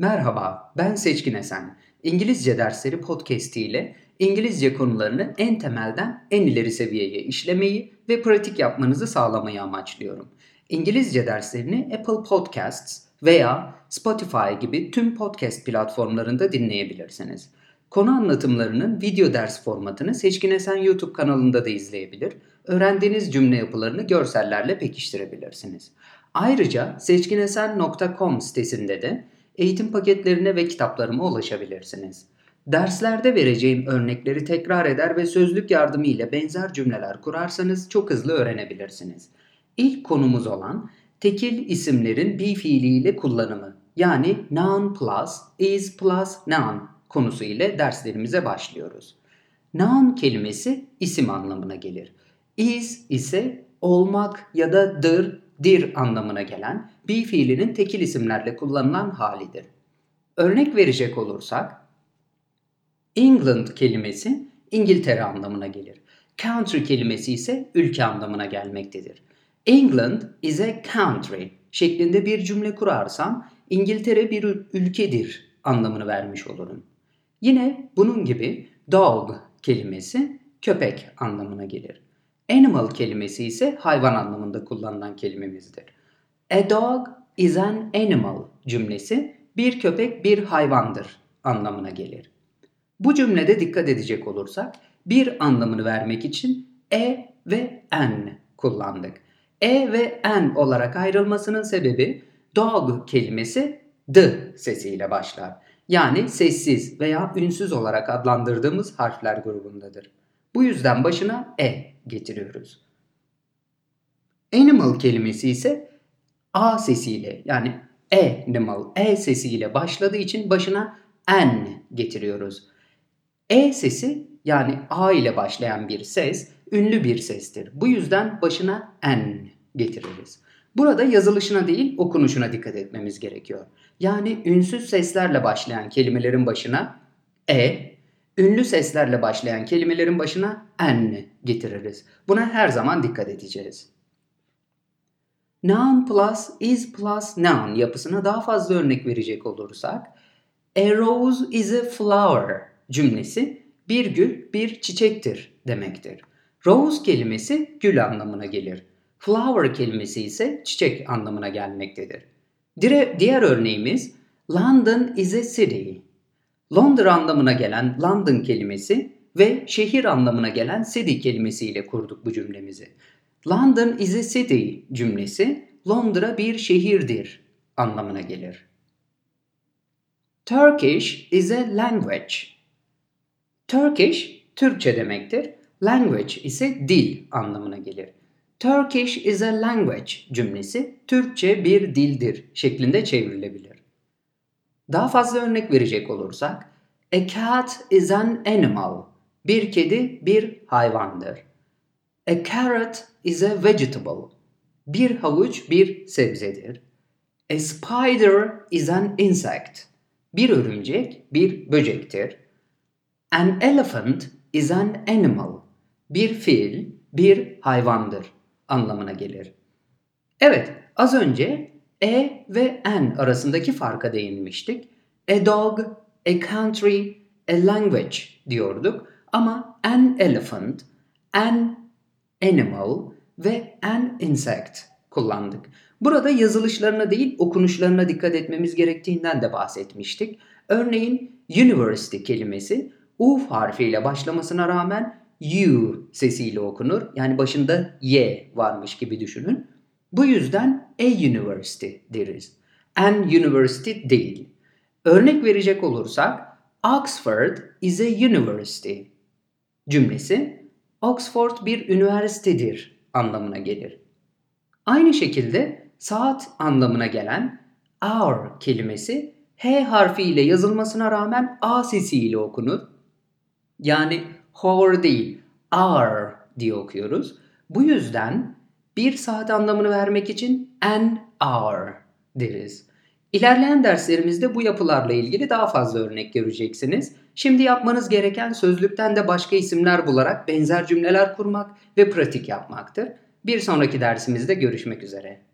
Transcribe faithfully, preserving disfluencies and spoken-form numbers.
Merhaba, ben Seçkin Esen. İngilizce Dersleri podcast'i ile İngilizce konularını en temelden en ileri seviyeye işlemeyi ve pratik yapmanızı sağlamayı amaçlıyorum. İngilizce derslerini Apple Podcasts veya Spotify gibi tüm podcast platformlarında dinleyebilirsiniz. Konu anlatımlarının video ders formatını Seçkin Esen YouTube kanalında da izleyebilir, öğrendiğiniz cümle yapılarını görsellerle pekiştirebilirsiniz. Ayrıca seçkin esen nokta com sitesinde de eğitim paketlerine ve kitaplarıma ulaşabilirsiniz. Derslerde vereceğim örnekleri tekrar eder ve sözlük yardımı ile benzer cümleler kurarsanız çok hızlı öğrenebilirsiniz. İlk konumuz olan tekil isimlerin be fiiliyle kullanımı, yani noun plus, is plus noun konusu ile derslerimize başlıyoruz. Noun kelimesi isim anlamına gelir. Is ise olmak ya da dır, dir anlamına gelen be fiilinin tekil isimlerle kullanılan halidir. Örnek verecek olursak, England kelimesi İngiltere anlamına gelir. Country kelimesi ise ülke anlamına gelmektedir. England is a country şeklinde bir cümle kurarsam İngiltere bir ülkedir anlamını vermiş olurum. Yine bunun gibi dog kelimesi köpek anlamına gelir. Animal kelimesi ise hayvan anlamında kullanılan kelimemizdir. A dog is an animal cümlesi bir köpek bir hayvandır anlamına gelir. Bu cümlede dikkat edecek olursak bir anlamını vermek için e ve an kullandık. E ve an olarak ayrılmasının sebebi dog kelimesi d sesiyle başlar. Yani sessiz veya ünsüz olarak adlandırdığımız harfler grubundadır. Bu yüzden başına e getiriyoruz. Animal kelimesi ise a sesiyle yani animal, e sesiyle başladığı için başına an getiriyoruz. E sesi yani a ile başlayan bir ses, ünlü bir sestir. Bu yüzden başına en getiririz. Burada yazılışına değil okunuşuna dikkat etmemiz gerekiyor. Yani ünsüz seslerle başlayan kelimelerin başına e, ünlü seslerle başlayan kelimelerin başına en getiririz. Buna her zaman dikkat edeceğiz. Noun plus is plus noun yapısına daha fazla örnek verecek olursak, a rose is a flower cümlesi bir gül bir çiçektir demektir. Rose kelimesi gül anlamına gelir. Flower kelimesi ise çiçek anlamına gelmektedir. Diğer örneğimiz London is a city. Londra anlamına gelen London kelimesi ve şehir anlamına gelen city kelimesiyle kurduk bu cümlemizi. London is a city cümlesi Londra bir şehirdir anlamına gelir. Turkish is a language. Turkish, Türkçe demektir. Language ise dil anlamına gelir. Turkish is a language cümlesi Türkçe bir dildir şeklinde çevrilebilir. Daha fazla örnek verecek olursak, a cat is an animal. Bir kedi bir hayvandır. A carrot is a vegetable. Bir havuç bir sebzedir. A spider is an insect. Bir örümcek bir böcektir. An elephant is an animal. Bir fil, bir hayvandır anlamına gelir. Evet, az önce e ve an arasındaki farka değinmiştik. A dog, a country, a language diyorduk. Ama an elephant, an animal ve an insect kullandık. Burada yazılışlarına değil okunuşlarına dikkat etmemiz gerektiğinden de bahsetmiştik. Örneğin university kelimesi U harfiyle başlamasına rağmen U sesiyle okunur. Yani başında Y varmış gibi düşünün. Bu yüzden a university deriz. An university değil. Örnek verecek olursak Oxford is a university cümlesi Oxford bir üniversitedir anlamına gelir. Aynı şekilde saat anlamına gelen hour kelimesi H harfiyle yazılmasına rağmen A sesiyle okunur. Yani hour değil, hour diye okuyoruz. Bu yüzden bir saat anlamını vermek için an hour deriz. İlerleyen derslerimizde bu yapılarla ilgili daha fazla örnek göreceksiniz. Şimdi yapmanız gereken sözlükten de başka isimler bularak benzer cümleler kurmak ve pratik yapmaktır. Bir sonraki dersimizde görüşmek üzere.